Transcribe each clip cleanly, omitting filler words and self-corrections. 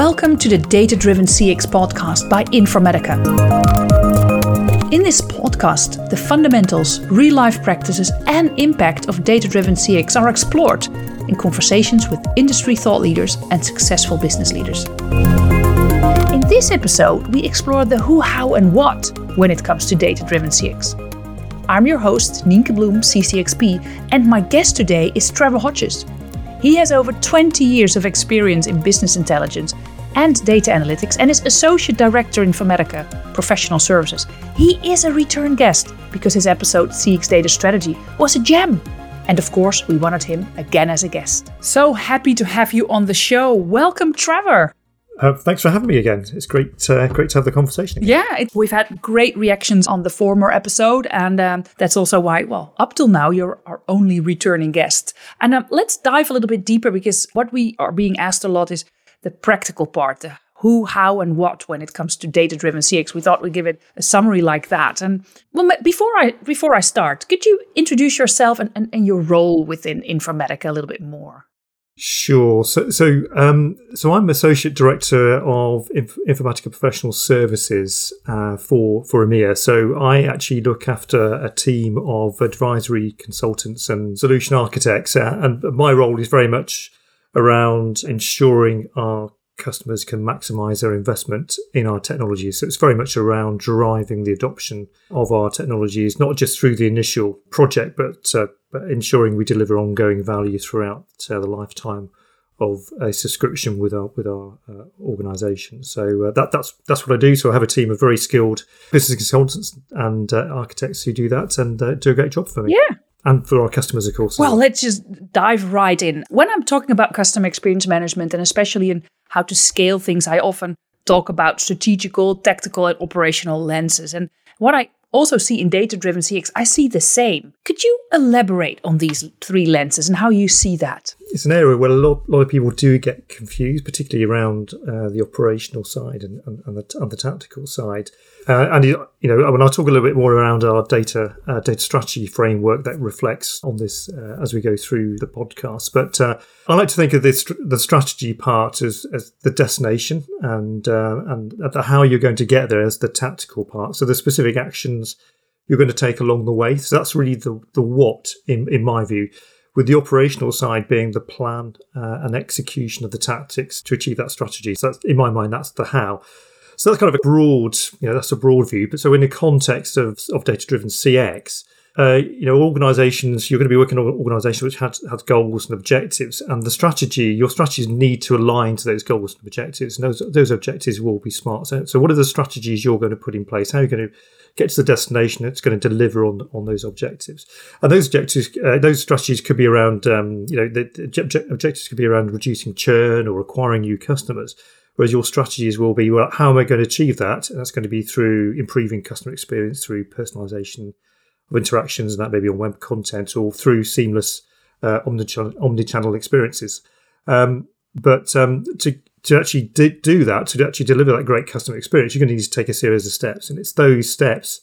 Welcome to the Data-Driven CX podcast by Informatica. In this podcast, the fundamentals, real-life practices and impact of data-driven CX are explored in conversations with industry thought leaders and successful business leaders. In this episode, we explore the who, how and what when it comes to data-driven CX. I'm your host, Nienke Bloom, CCXP, and my guest today is Trevor Hodges. He has over 20 years of experience in business intelligence and data analytics and is Associate Director Informatica Professional Services. He is a return guest because his episode CX Data Strategy was a gem. And of course, we wanted him again as a guest. So happy to have you on the show. Welcome, Trevor. Thanks for having me again. It's great to have the conversation again. Yeah, we've had great reactions on the former episode, and that's also why, up till now, you're our only returning guest. And let's dive a little bit deeper, because what we are being asked a lot is the practical part, the who, how, and what when it comes to data-driven CX. We thought we'd give it a summary like that. And before I start, could you introduce yourself and your role within Informatica a little bit more? Sure. So I'm Associate Director of Informatica Professional Services for EMEA. So I actually look after a team of advisory consultants and solution architects. And my role is very much around ensuring our customers can maximize their investment in our technology. So it's very much around driving the adoption of our technologies, not just through the initial project, but ensuring we deliver ongoing value throughout the lifetime of a subscription with our organisation. So that's what I do. So I have a team of very skilled business consultants and architects who do that and do a great job for me. Yeah. And for our customers, of course. Well, let's just dive right in. When I'm talking about customer experience management, and especially in how to scale things, I often talk about strategical, tactical, and operational lenses. And what I also see in data-driven CX, I see the same. Could you elaborate on these three lenses and how you see that? It's an area where a lot of people do get confused, particularly around the operational side and the tactical side. And when I talk a little bit more around our data strategy framework that reflects on this as we go through the podcast. But I like to think of the strategy part as the destination, and how you're going to get there as the tactical part. So the specific actions you're going to take along the way. So that's really the what in my view, with the operational side being the plan and execution of the tactics to achieve that strategy. So that's, in my mind, that's the how. So that's kind of a broad, that's a broad view. But so in the context of data-driven CX, organisations, you're going to be working on an organisation which has goals and objectives, and your strategies need to align to those goals and objectives. And those objectives will be SMART. So what are the strategies you're going to put in place? How are you going to get to the destination that's going to deliver on those objectives? And those objectives, those strategies could be around, the objectives could be around reducing churn or acquiring new customers. Whereas your strategies will be, how am I going to achieve that? And that's going to be through improving customer experience, through personalization of interactions, and that may be on web content or through seamless omnichannel experiences. To actually do that, to actually deliver that great customer experience, you're going to need to take a series of steps. And it's those steps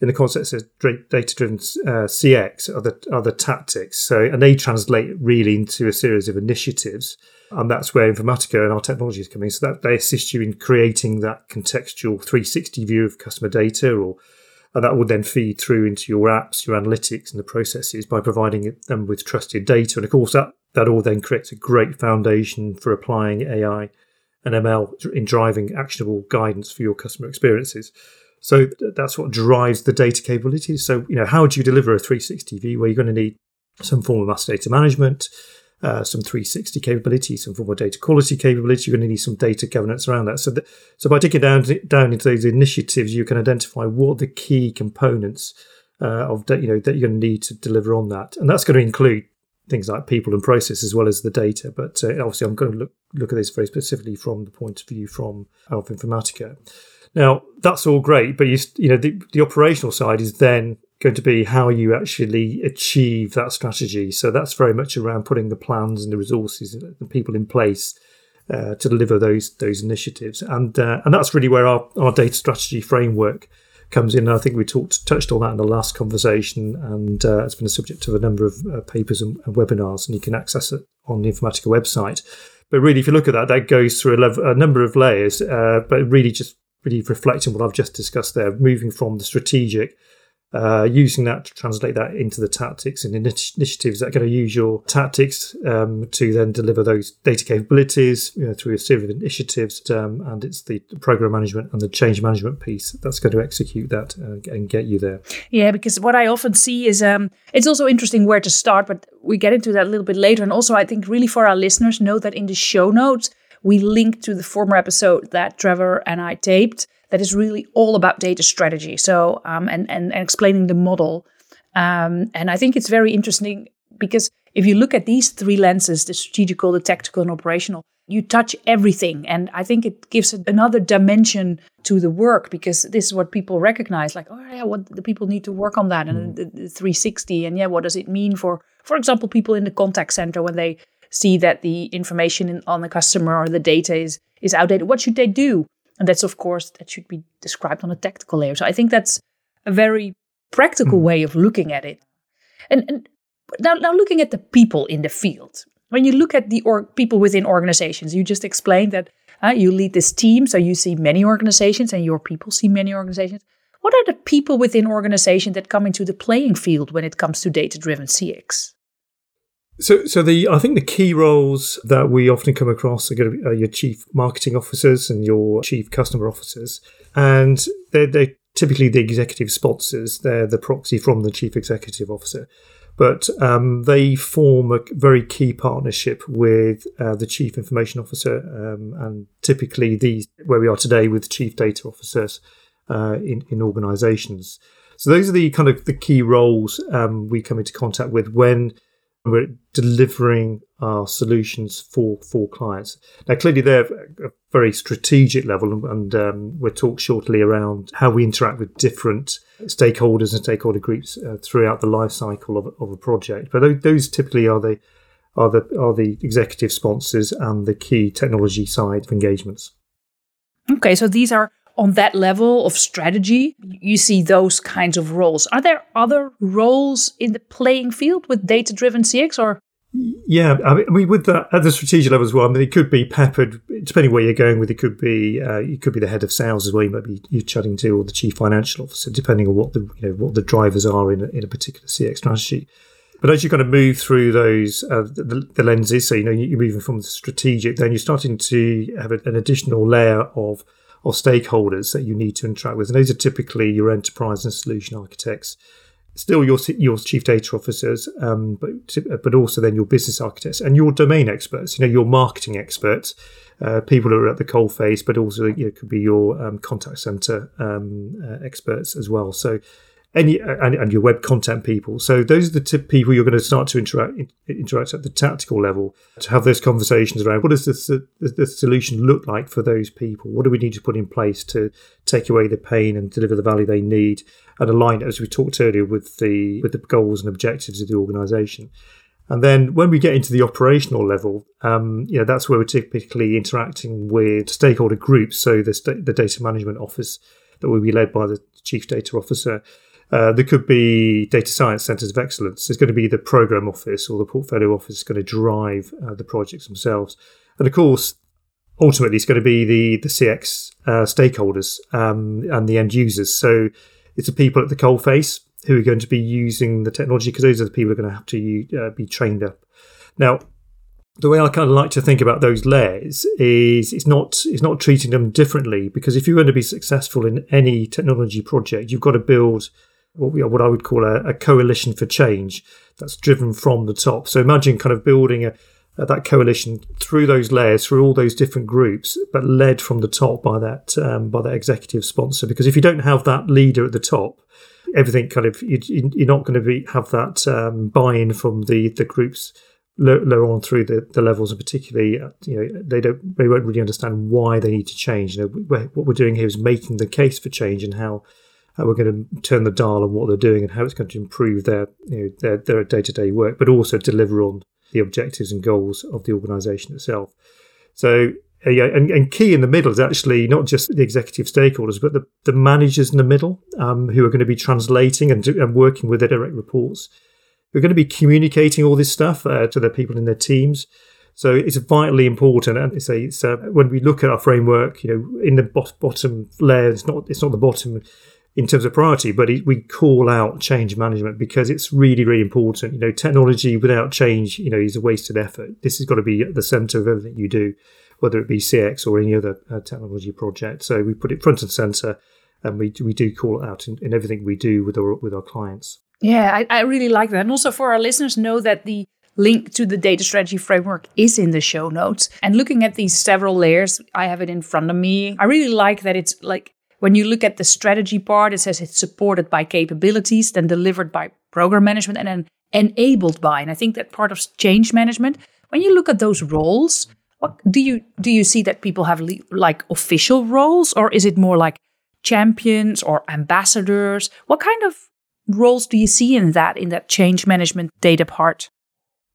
in the context of data-driven CX are the tactics. And they translate really into a series of initiatives. And that's where Informatica and our technology is coming. So that they assist you in creating that contextual 360 view of customer data, and that will then feed through into your apps, your analytics and the processes by providing them with trusted data. And of course, that all then creates a great foundation for applying AI and ML in driving actionable guidance for your customer experiences. So that's what drives the data capabilities. So, how do you deliver a 360 view? Well, you're going to need some form of master data management, some 360 capability, some form of data quality capability. You're going to need some data governance around that. So by digging down into those initiatives, you can identify what are the key components that you're going to need to deliver on that, and that's going to include things like people and process as well as the data. But obviously, I'm going to look at this very specifically from the point of view of Informatica. Now, that's all great, but the operational side is then going to be how you actually achieve that strategy. So that's very much around putting the plans and the resources and the people in place to deliver those initiatives. And that's really where our data strategy framework comes in. And I think we touched on that in the last conversation, and it's been a subject of a number of papers and webinars, and you can access it on the Informatica website. But really, if you look at that, that goes through a number of layers, but really just really reflecting what I've just discussed there, moving from the strategic, using that to translate that into the tactics and initiatives that are going to use your tactics to then deliver those data capabilities, you know, through a series of initiatives. And it's the program management and the change management piece that's going to execute that and get you there. Yeah, because what I often see is it's also interesting where to start, but we get into that a little bit later. And also, I think really for our listeners, know that in the show notes, we link to the former episode that Trevor and I taped that is really all about data strategy. So, and explaining the model. And I think it's very interesting because if you look at these three lenses, the strategical, the tactical, and operational, you touch everything. And I think it gives another dimension to the work, because this is what people recognize, like, oh yeah, what the people need to work on that, and the 360. And yeah, what does it mean for example, people in the contact center when they see that the information on the customer or the data is outdated? What should they do? And that's, of course, that should be described on a tactical layer. So I think that's a very practical way of looking at it. And now looking at the people in the field, when you look at the people within organizations, you just explained that you lead this team, so you see many organizations and your people see many organizations. What are the people within organizations that come into the playing field when it comes to data-driven CX? So I think the key roles that we often come across are going to be your chief marketing officers and your chief customer officers. And they're typically the executive sponsors. They're the proxy from the chief executive officer. But they form a very key partnership with the chief information officer, and typically these where we are today with chief data officers in organisations. So those are the kind of the key roles we come into contact with when we're delivering our solutions for clients. Now, clearly, they're a very strategic level, and we'll talk shortly around how we interact with different stakeholders and stakeholder groups throughout the life cycle of a project. But those typically are the executive sponsors and the key technology side of engagements. Okay, so these are on that level of strategy, you see those kinds of roles. Are there other roles in the playing field with data-driven CX? Or yeah, I mean, with that at the strategic level as well. I mean, it could be peppered depending where you're going with. It could be the head of sales as well. You might be you're chatting to, or the chief financial officer, depending on what the drivers are in a particular CX strategy. But as you kind of move through those the lenses, so you're moving from the strategic, then you're starting to have an additional layer of stakeholders that you need to interact with. And those are typically your enterprise and solution architects, still your chief data officers, but also then your business architects and your domain experts, your marketing experts, people who are at the coalface, but also it could be your contact center experts as well. So and your web content people. So those are the people you're going to start to interact at the tactical level, to have those conversations around what does the solution look like for those people? What do we need to put in place to take away the pain and deliver the value they need, and align, as we talked earlier, with the goals and objectives of the organisation? And then when we get into the operational level, that's where we're typically interacting with stakeholder groups. So the data management office that will be led by the chief data officer. There could be data science centres of excellence. There's going to be the programme office or the portfolio office going to drive the projects themselves. And of course, ultimately, it's going to be the CX stakeholders and the end users. So it's the people at the coalface who are going to be using the technology, because those are the people who are going to have to be trained up. Now, the way I kind of like to think about those layers is it's not treating them differently, because if you're going to be successful in any technology project, you've got to build what I would call a coalition for change that's driven from the top. So imagine kind of building that coalition through those layers, through all those different groups, but led from the top by that executive sponsor. Because if you don't have that leader at the top, everything kind of you're not going to have that buy-in from the groups lower on through the levels, and particularly, they won't really understand why they need to change. What we're doing here is making the case for change and how we're going to turn the dial on what they're doing and how it's going to improve their day-to-day work, but also deliver on the objectives and goals of the organisation itself. So And key in the middle is actually not just the executive stakeholders, but the managers in the middle, who are going to be translating and working with their direct reports. We're going to be communicating all this stuff to the people in their teams. So it's vitally important. And it's when we look at our framework, in the bottom layer, it's not the bottom in terms of priority, but we call out change management because it's really, really important. Technology without change, is a wasted effort. This has got to be at the centre of everything you do, whether it be CX or any other technology project. So we put it front and centre, and we do call it out in everything we do with our clients. Yeah, I really like that. And also for our listeners, know that the link to the data strategy framework is in the show notes. And looking at these several layers, I have it in front of me. I really like that it's like, when you look at the strategy part, it says it's supported by capabilities, then delivered by program management, and then enabled by. And I think that part of change management, when you look at those roles, what do you see that people have like official roles, or is it more like champions or ambassadors? What kind of roles do you see in that change management data part?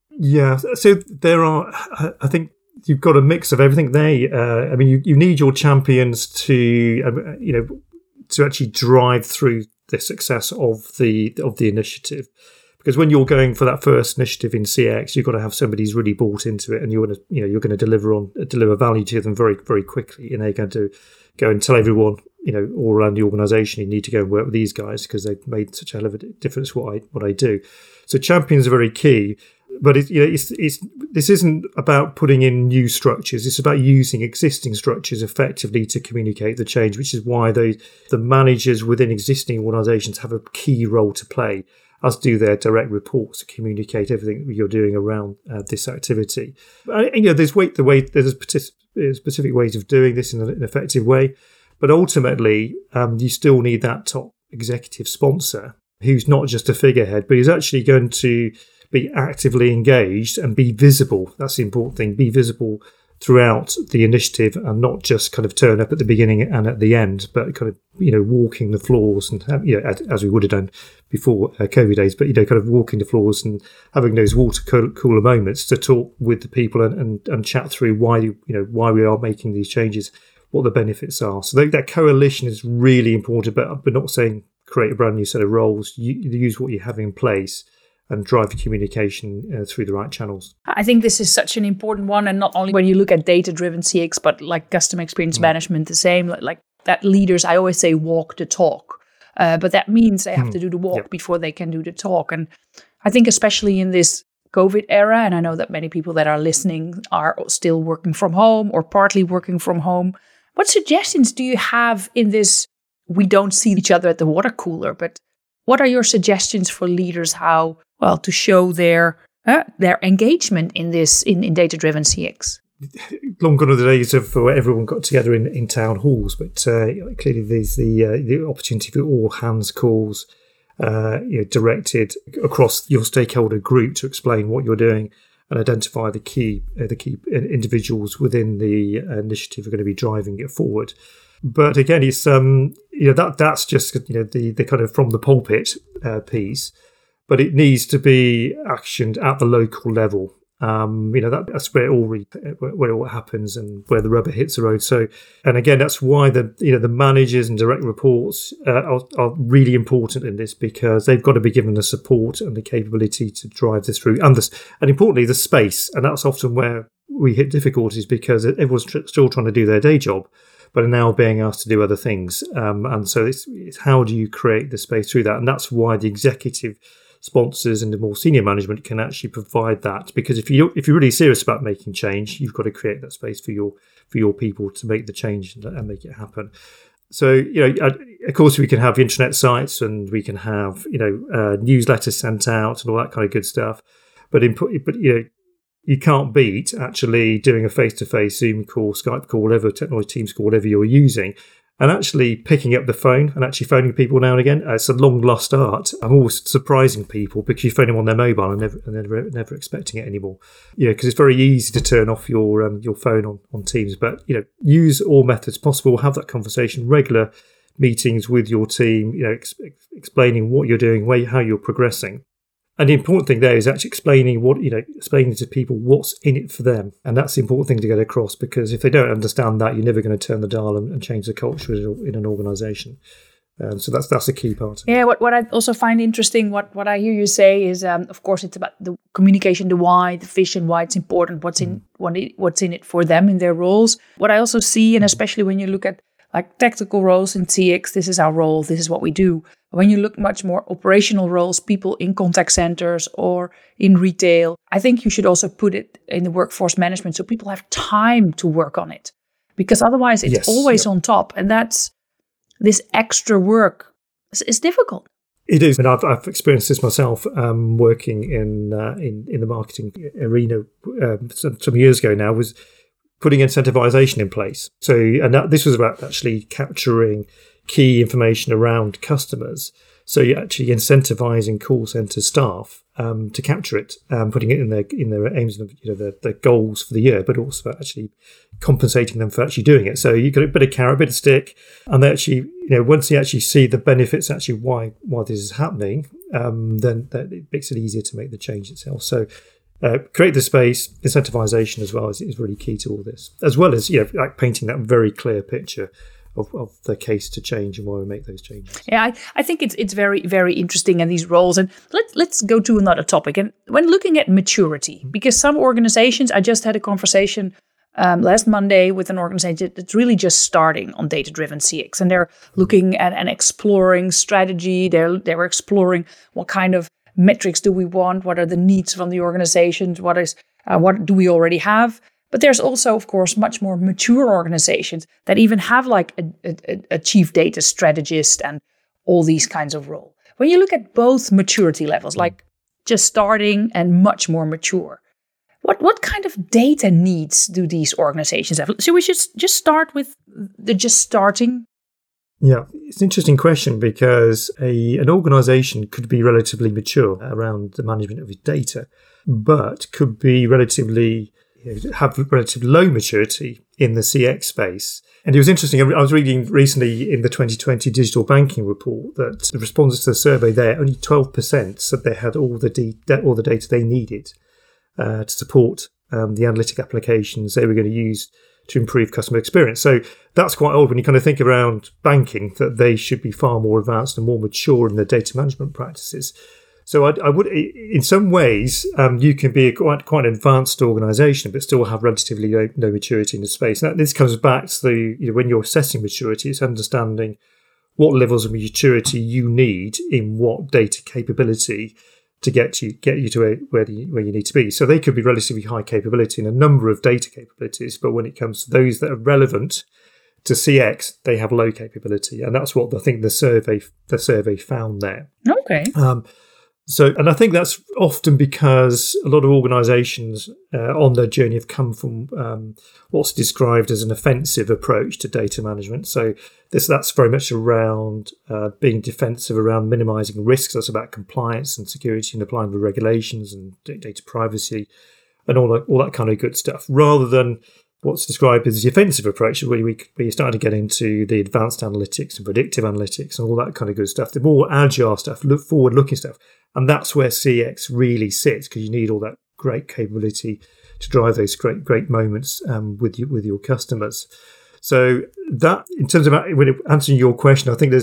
Yeah, so there are, I think, you've got a mix of everything there. You need your champions to actually drive through the success of the initiative. Because when you're going for that first initiative in CX, you've got to have somebody who's really bought into it, and you're going to deliver value to them very, very quickly, and they're going to go and tell everyone, all around the organisation, you need to go and work with these guys because they've made such a hell of a difference what I do. So champions are very key. But this isn't about putting in new structures. It's about using existing structures effectively to communicate the change, which is why the managers within existing organisations have a key role to play, as do their direct reports, to communicate everything you're doing around this activity. And, there's specific ways of doing this in an effective way, but ultimately you still need that top executive sponsor who's not just a figurehead, but is actually going to be actively engaged and be visible. That's the important thing. Be visible throughout the initiative and not just kind of turn up at the beginning and at the end, but kind of, walking the floors and, as we would have done before COVID days, but, kind of walking the floors and having those water cooler moments to talk with the people and chat through why we are making these changes, what the benefits are. So that coalition is really important, but we're not saying create a brand new set of roles. You use what you have in place and drive communication through the right channels. I think this is such an important one, and not only when you look at data-driven CX, but like customer experience management, the same, like that leaders, I always say walk the talk, but that means they have to do the walk before they can do the talk. And I think especially in this COVID era, and I know that many people that are listening are still working from home or partly working from home, what suggestions do you have in this, we don't see each other at the water cooler, but what are your suggestions for leaders how to show their engagement in this in data-driven CX? Long gone are the days of where everyone got together in town halls, but clearly there's the opportunity for all hands calls directed across your stakeholder group to explain what you're doing and identify the key individuals within the initiative who are going to be driving it forward. But again, it's that's just the kind of from the pulpit piece. But it needs to be actioned at the local level. That's where it all happens and where the rubber hits the road. So, and again, that's why the managers and direct reports are really important in this, because they've got to be given the support and the capability to drive this through, and importantly, the space. And that's often where we hit difficulties, because everyone's still trying to do their day job, but are now being asked to do other things. And so, it's how do you create the space through that? And that's why the executive sponsors and the more senior management can actually provide that, because if you're really serious about making change, you've got to create that space for your people to make the change and make it happen. So of course we can have internet sites, and we can have newsletters sent out and all that kind of good stuff, but you can't beat actually doing a face-to-face Zoom call, Skype call, whatever technology, Teams call, whatever you're using. And actually picking up the phone and actually phoning people now and again, it's a long-lost art. I'm always surprising people because you phone them on their mobile and they're never expecting it anymore. Because it's very easy to turn off your phone on Teams. But, use all methods possible. Have that conversation, regular meetings with your team, explaining what you're doing, how you're progressing. And the important thing there is actually explaining what, explaining to people what's in it for them. And that's the important thing to get across, because if they don't understand that, you're never going to turn the dial and change the culture in an organisation. So that's a key part. Yeah, what I also find interesting, what I hear you say is, of course, it's about the communication, the why, the vision, why it's important, what's in it for them in their roles. What I also see, and especially when you look at like tactical roles in CX, this is our role, this is what we do. When you look much more operational roles, people in contact centers or in retail, I think you should also put it in the workforce management so people have time to work on it. Because otherwise it's always on top. And that's this extra work is difficult. It is, and I've experienced this myself working in the marketing arena some years ago now, was putting incentivization in place. So, and this was about actually capturing key information around customers. So you're actually incentivizing call center staff to capture it, putting it in their aims and their goals for the year, but also actually compensating them for actually doing it. So you got a bit of carrot, a bit of stick, and they actually, once they actually see the benefits, actually why this is happening, then that it makes it easier to make the change itself. So create the space, incentivization as well is really key to all this, as well as like painting that very clear picture of the case to change and why we make those changes. Yeah, I think it's very, very interesting, and these roles. And let's go to another topic. And when looking at maturity, because some organizations, I just had a conversation last Monday with an organization that's really just starting on data-driven CX, and they're looking at and exploring strategy. They're exploring what kind of metrics do we want? What are the needs from the organizations? What do we already have? But there's also, of course, much more mature organizations that even have like a chief data strategist and all these kinds of roles. When you look at both maturity levels, like just starting and much more mature, what kind of data needs do these organizations have? So we should just start with the just starting. Yeah, it's an interesting question, because an organization could be relatively mature around the management of its data, but could be relatively... have relatively low maturity in the CX space. And it was interesting, I was reading recently in the 2020 Digital Banking Report that the respondents to the survey there, only 12% said they had all the data they needed to support the analytic applications they were going to use to improve customer experience. So that's quite old when you kind of think around banking, that they should be far more advanced and more mature in their data management practices. So I would, in some ways, you can be quite an advanced organisation, but still have relatively no maturity in the space. And this comes back to when you're assessing maturity, it's understanding what levels of maturity you need in what data capability to get you to where you need to be. So they could be relatively high capability in a number of data capabilities, but when it comes to those that are relevant to CX, they have low capability, and that's what I think the survey found there. Okay. So, and I think that's often because a lot of organisations on their journey have come from what's described as an offensive approach to data management. So that's very much around being defensive, around minimising risks. That's about compliance and security and applying the regulations and data privacy and all that kind of good stuff, rather than what's described as the offensive approach, where we started to get into the advanced analytics and predictive analytics and all that kind of good stuff, the more agile stuff, forward-looking stuff. And that's where CX really sits, because you need all that great capability to drive those great moments with your customers. So that, in terms of answering your question, I think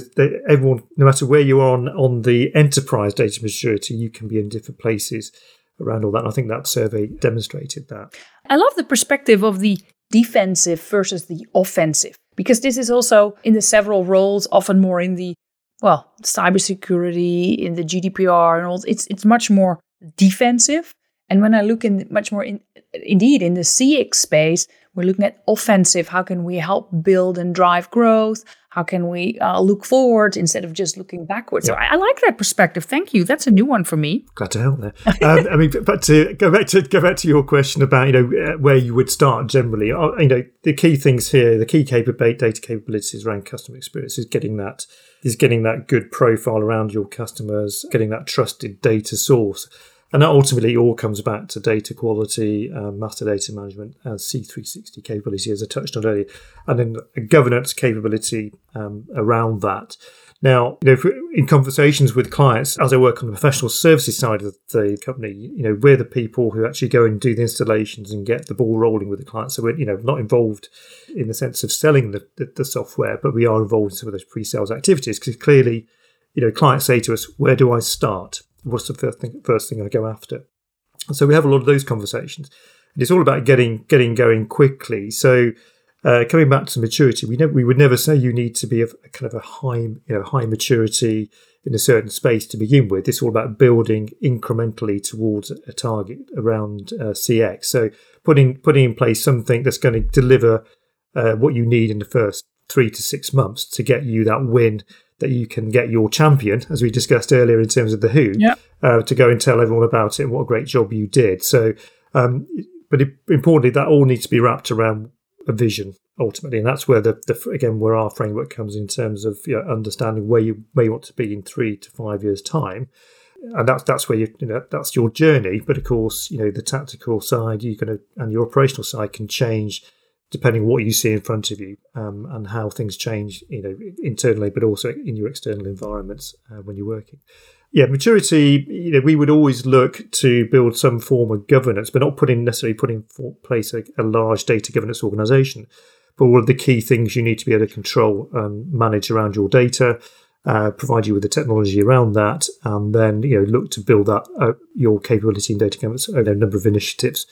everyone, no matter where you are on the enterprise data maturity, you can be in different places around all that. And I think that survey demonstrated that. I love the perspective of the defensive versus the offensive, because this is also in the several roles, often more in the cybersecurity, in the GDPR, and all. It's much more defensive. And when I look in the CX space, we're looking at offensive. How can we help build and drive growth? How can we look forward instead of just looking backwards? Yeah. So I like that perspective. Thank you. That's a new one for me. Glad to help there. But to go back to your question about where you would start generally. The key things here, the key data capabilities around customer experience is getting that good profile around your customers, getting that trusted data source. And that ultimately all comes back to data quality, metadata management, and C360 capability, as I touched on earlier, and then a governance capability around that. Now, you know, in conversations with clients, as I work on the professional services side of the company, you know, we're the people who actually go and do the installations and get the ball rolling with the clients. So we're, you know, not involved in the sense of selling the software, but we are involved in some of those pre-sales activities, because clearly, you know, clients say to us, "Where do I start? What's the first thing I go after?" And so we have a lot of those conversations, and it's all about getting going quickly. So. Coming back to maturity, we would never say you need to be a kind of high maturity in a certain space to begin with. It's all about building incrementally towards a target around CX. So putting in place something that's going to deliver what you need in the first 3 to 6 months to get you that win, that you can get your champion, as we discussed earlier in terms of the who, to go and tell everyone about it and what a great job you did. So, but importantly, that all needs to be wrapped around a vision ultimately, and that's where where our framework comes in terms of, you know, understanding where you may want to be in 3 to 5 years time, and that's where that's your journey. But of course, you know, the tactical side and your operational side can change depending on what you see in front of you, and how things change, you know, internally, but also in your external environments when you're working. Yeah, maturity, you know, we would always look to build some form of governance, but not necessarily putting in place a large data governance organisation. But all of the key things you need to be able to control and manage around your data, provide you with the technology around that, and then, you know, look to build that your capability in data governance over a number of initiatives.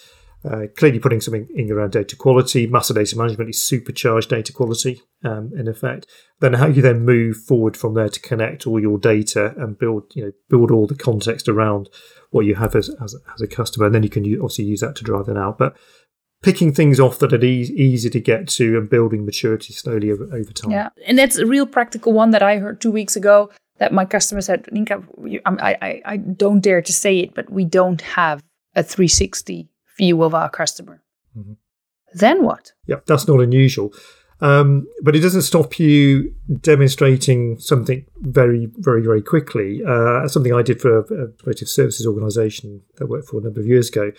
Clearly putting something in around data quality, master data management is supercharged data quality, in effect. Then how you then move forward from there to connect all your data and build all the context around what you have as a customer. And then you can obviously use that to drive that out. But picking things off that are easy to get to and building maturity slowly over time. Yeah, and that's a real practical one that I heard 2 weeks ago that my customer said, Nienke, I don't dare to say it, but we don't have a 360 view of our customer. Mm-hmm. Then what? Yeah, that's not unusual. But it doesn't stop you demonstrating something very, very, very quickly. Something I did for a creative services organisation that I worked for a number of years ago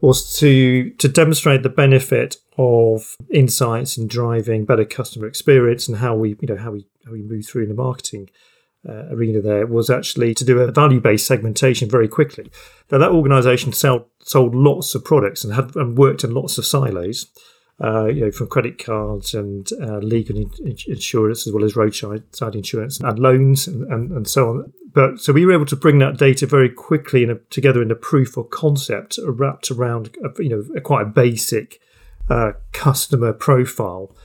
was to demonstrate the benefit of insights in driving better customer experience, and how we move through in the marketing arena. There was actually to do a value-based segmentation very quickly. Now, that organisation sold lots of products and had worked in lots of silos, from credit cards and legal insurance, as well as roadside insurance and loans and so on. But so we were able to bring that data very quickly together in a proof of concept wrapped around a quite basic customer profile.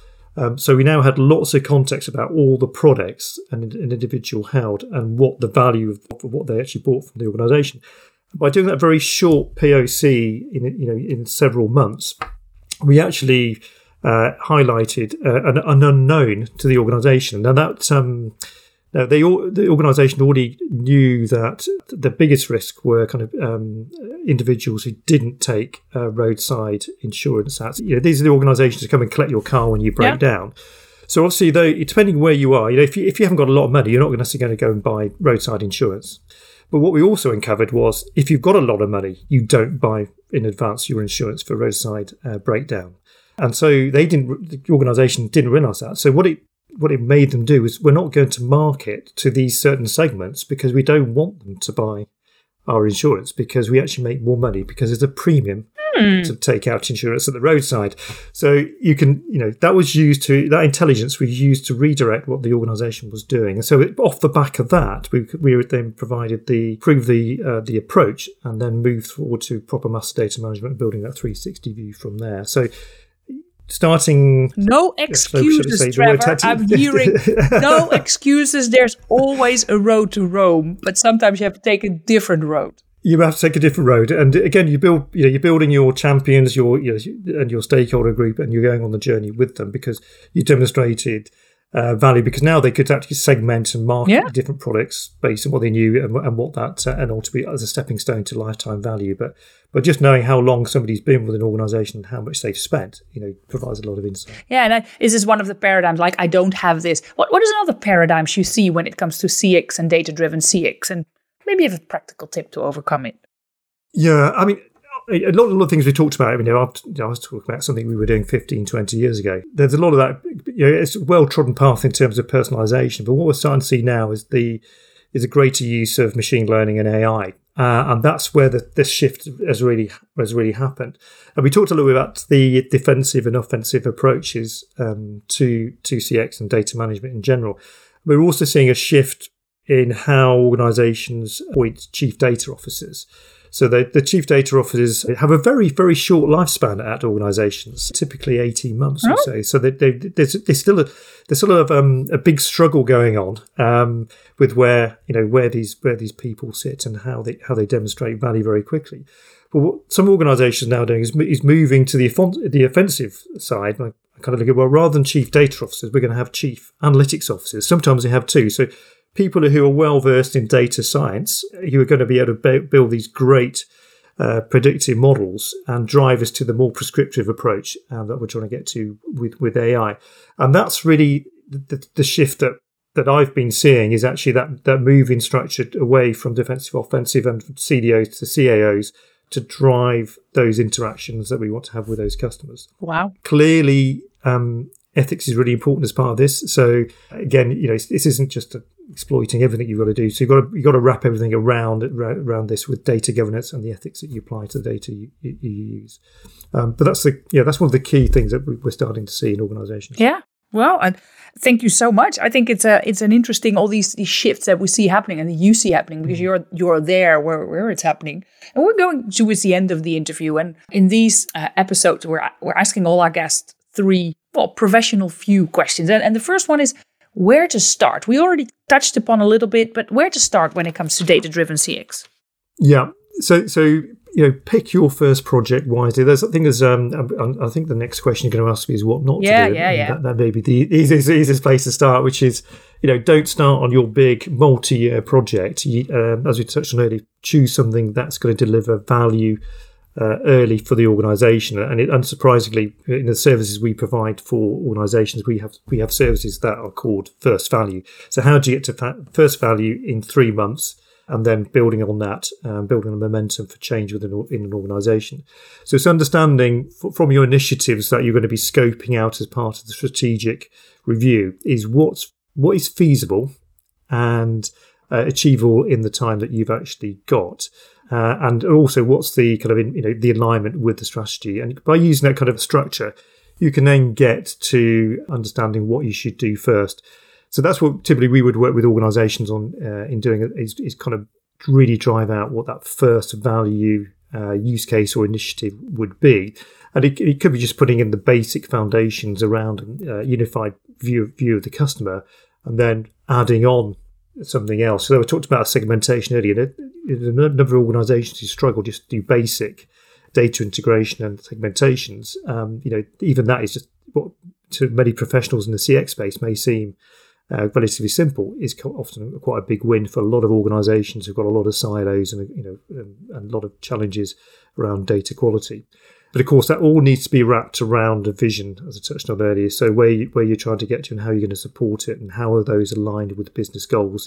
So we now had lots of context about all the products an individual held and what the value of what they actually bought from the organisation. By doing that very short POC in several months, we actually highlighted an unknown to the organisation. Now that the organisation already knew that the biggest risk were kind of individuals who didn't take roadside insurance. These are the organisations that come and collect your car when you break down. So obviously, though, depending where you are, you know, if you haven't got a lot of money, you're not necessarily going to go and buy roadside insurance. But what we also uncovered was if you've got a lot of money, you don't buy in advance your insurance for roadside breakdown. And so the organisation didn't realise that. So what it made them do is, we're not going to market to these certain segments because we don't want them to buy our insurance, because we actually make more money because there's a premium to take out insurance at the roadside. So that intelligence was used to redirect what the organisation was doing. And so off the back of that, we then provided the approach and then moved forward to proper master data management and building that 360 view from there. So, starting... No excuses, Trevor. I'm hearing no excuses. There's always a road to Rome, but sometimes you have to take a different road. You have to take a different road. And again, you're building your champions, and your stakeholder group, and you're going on the journey with them because you demonstrated value, because now they could actually segment and market different products based on what they knew and what that, and ultimately as a stepping stone to lifetime value. But just knowing how long somebody's been with an organisation and how much they've spent, provides a lot of insight. Yeah, and this is one of the paradigms. Like, I don't have this. What is another paradigms you see when it comes to CX and data-driven CX? And maybe you have a practical tip to overcome it. Yeah, I mean, a lot of things we talked about, I was talking about something we were doing 15, 20 years ago. There's a lot of that, it's a well-trodden path in terms of personalization. But what we're starting to see now is a greater use of machine learning and AI. And that's where this shift has really happened. And we talked a little bit about the defensive and offensive approaches to CX and data management in general. We're also seeing a shift in how organizations appoint chief data officers. So the chief data officers have a very, very short lifespan at organisations, typically 18 months or so. So there's still a big struggle going on with where these people sit and how they demonstrate value very quickly. But what some organisations now are doing is moving to the offensive side. And I kind of look at, well, rather than chief data officers, we're going to have chief analytics officers. Sometimes they have two. So people who are well-versed in data science, who are going to be able to build these great predictive models and drive us to the more prescriptive approach that we're trying to get to with AI. And that's really the shift that I've been seeing, is actually that move in structure away from defensive, offensive, and from CDOs to CAOs to drive those interactions that we want to have with those customers. Wow. Clearly, ethics is really important as part of this. So again, this isn't just exploiting everything you've got to do. So you've got to wrap everything around this with data governance and the ethics that you apply to the data you use. But that's one of the key things that we're starting to see in organisations. Yeah. Well, and thank you so much. I think it's an interesting, all these shifts that we see happening and you see happening, because you're there where it's happening. And we're going towards the end of the interview, and in these episodes, we're asking all our guests three professional few questions. And the first one is, where to start? We already touched upon a little bit, but where to start when it comes to data-driven CX? Yeah. So pick your first project wisely. I think the next question you're going to ask me is what not to do. Yeah. That may be the easiest place to start, which is, don't start on your big multi-year project. As we touched on earlier, choose something that's going to deliver value early for the organisation, and unsurprisingly, in the services we provide for organisations, we have services that are called first value. So, how do you get to first value in 3 months, and then building on that, building on momentum for change in an organisation? So, it's understanding from your initiatives that you're going to be scoping out as part of the strategic review is what is feasible and achievable in the time that you've actually got. And also, what's the kind of the alignment with the strategy? And by using that kind of structure, you can then get to understanding what you should do first. So that's what typically we would work with organisations on in doing is kind of really drive out what that first value use case or initiative would be, and it could be just putting in the basic foundations around a unified view of the customer, and then adding on something else. So we talked about segmentation earlier. There's a number of organisations who struggle just to do basic data integration and segmentations. Even that is just what to many professionals in the CX space may seem relatively simple, is often quite a big win for a lot of organisations who've got a lot of silos and a lot of challenges around data quality. But of course, that all needs to be wrapped around a vision, as I touched on earlier. So where you're trying to get to and how you're going to support it and how are those aligned with business goals.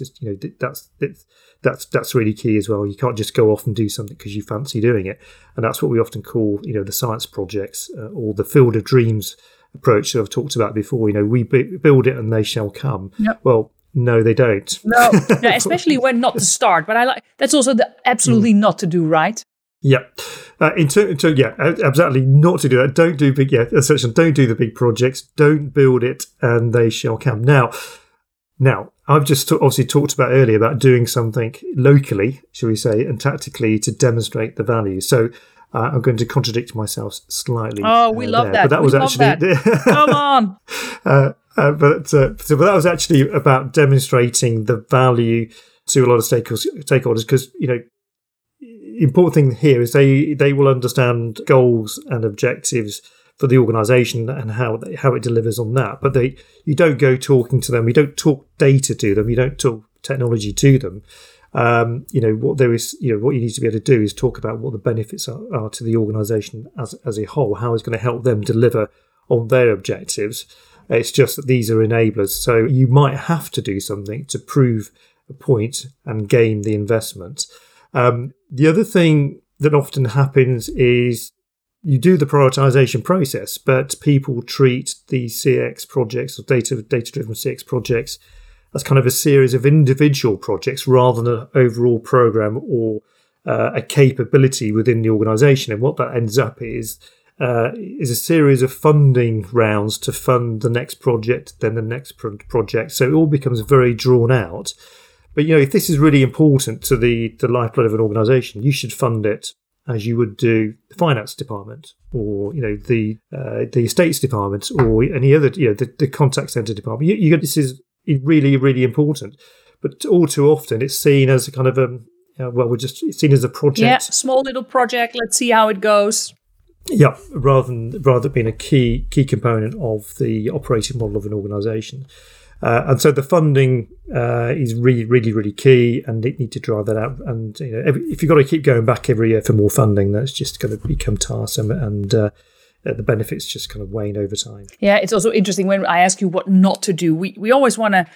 That's really key as well. You can't just go off and do something because you fancy doing it. And that's what we often call, the science projects or the field of dreams approach that I've talked about before. We build it and they shall come. Yep. Well, no, they don't. No, especially when not to start. But that's also the absolutely not to do, right? Yeah, exactly. Not to do that. Don't do big. Yeah, as such, don't do the big projects. Don't build it, and they shall come. Now, I've just obviously talked about earlier about doing something locally, shall we say, and tactically to demonstrate the value. So I'm going to contradict myself slightly. Oh, we love that. But that was actually come on. But that was actually about demonstrating the value to a lot of stakeholders, because important thing here is they will understand goals and objectives for the organisation and how it delivers on that. But you don't go talking to them. You don't talk data to them. You don't talk technology to them. What you need to be able to do is talk about what the benefits are to the organisation as a whole, how it's going to help them deliver on their objectives. It's just that these are enablers. So you might have to do something to prove a point and gain the investment. The other thing that often happens is you do the prioritization process, but people treat the CX projects or data-driven CX projects as kind of a series of individual projects rather than an overall program or a capability within the organization. And what that ends up is a series of funding rounds to fund the next project, then the next project. So it all becomes very drawn out. But, you know, if this is really important to the lifeblood of an organisation, you should fund it as you would do the finance department or, you know, the estates department or any other, you know, the contact centre department. This is really, really important. But all too often it's seen as a kind of, it's seen as a project. Yeah, small little project. Let's see how it goes. Yeah, rather than being a key component of the operating model of an organisation. And so the funding is really, really, really key, and they need to drive that out. And you know, if you've got to keep going back every year for more funding, that's just going to become tiresome, and the benefits just kind of wane over time. Yeah, it's also interesting when I ask you what not to do. We always want to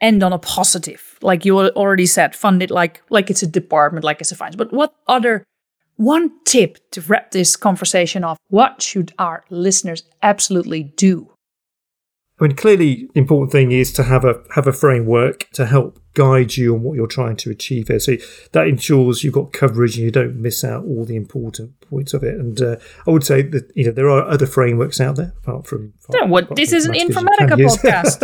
end on a positive, like you already said, fund it like it's a department, like it's a finance. But what other one tip to wrap this conversation off? What should our listeners absolutely do? I mean, clearly, the important thing is to have a framework to help guide you on what you're trying to achieve here. So that ensures you've got coverage and you don't miss out all the important points of it. And I would say that you know there are other frameworks out there apart from. This is an Informatica podcast.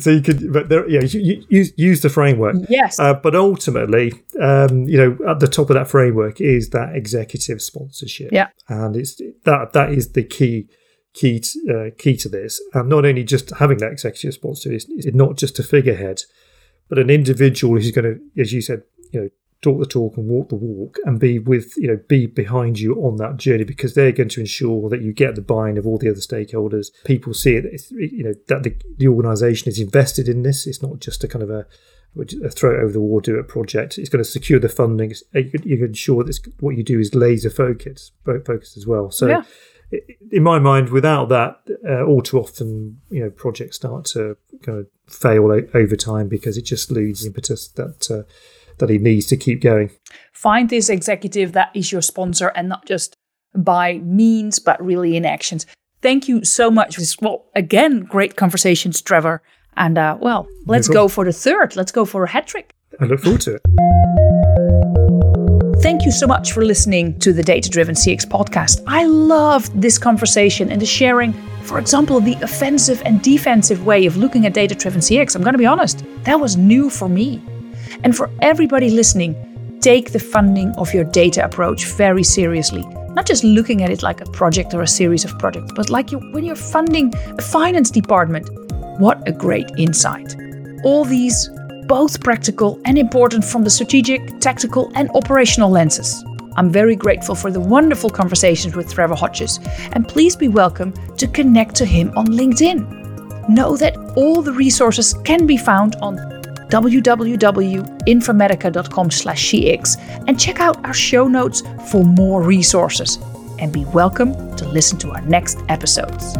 So you could, but there, yeah, use the framework. Yes. But ultimately, at the top of that framework is that executive sponsorship. Yeah. And it's that is the key to this, and not only just having that executive sponsor is not just a figurehead, but an individual who's going to, as you said, you know, talk the talk and walk the walk, and be behind you on that journey, because they're going to ensure that you get the buy-in of all the other stakeholders. People see it, that the organisation is invested in this. It's not just a kind of a throw it over the wall, do it project. It's going to secure the funding. You can ensure that what you do is laser focused as well. So. Yeah. In my mind, without that, all too often, you know, projects start to kind of fail over time because it just loses impetus that it needs to keep going. Find this executive that is your sponsor, and not just by means, but really in actions. Thank you so much. Well, again, great conversations, Trevor. And let's go for the third. Let's go for a hat trick. I look forward to it. Thank you so much for listening to the Data Driven CX podcast. I loved this conversation and the sharing, for example, the offensive and defensive way of looking at Data Driven CX. I'm going to be honest, that was new for me. And for everybody listening, take the funding of your data approach very seriously. Not just looking at it like a project or a series of projects, but like when you're funding a finance department. What a great insight. All these, both practical and important from the strategic, tactical and operational lenses. I'm very grateful for the wonderful conversations with Trevor Hodges, and please be welcome to connect to him on LinkedIn. Know that all the resources can be found on www.informatica.com/cx, and check out our show notes for more resources. And be welcome to listen to our next episodes.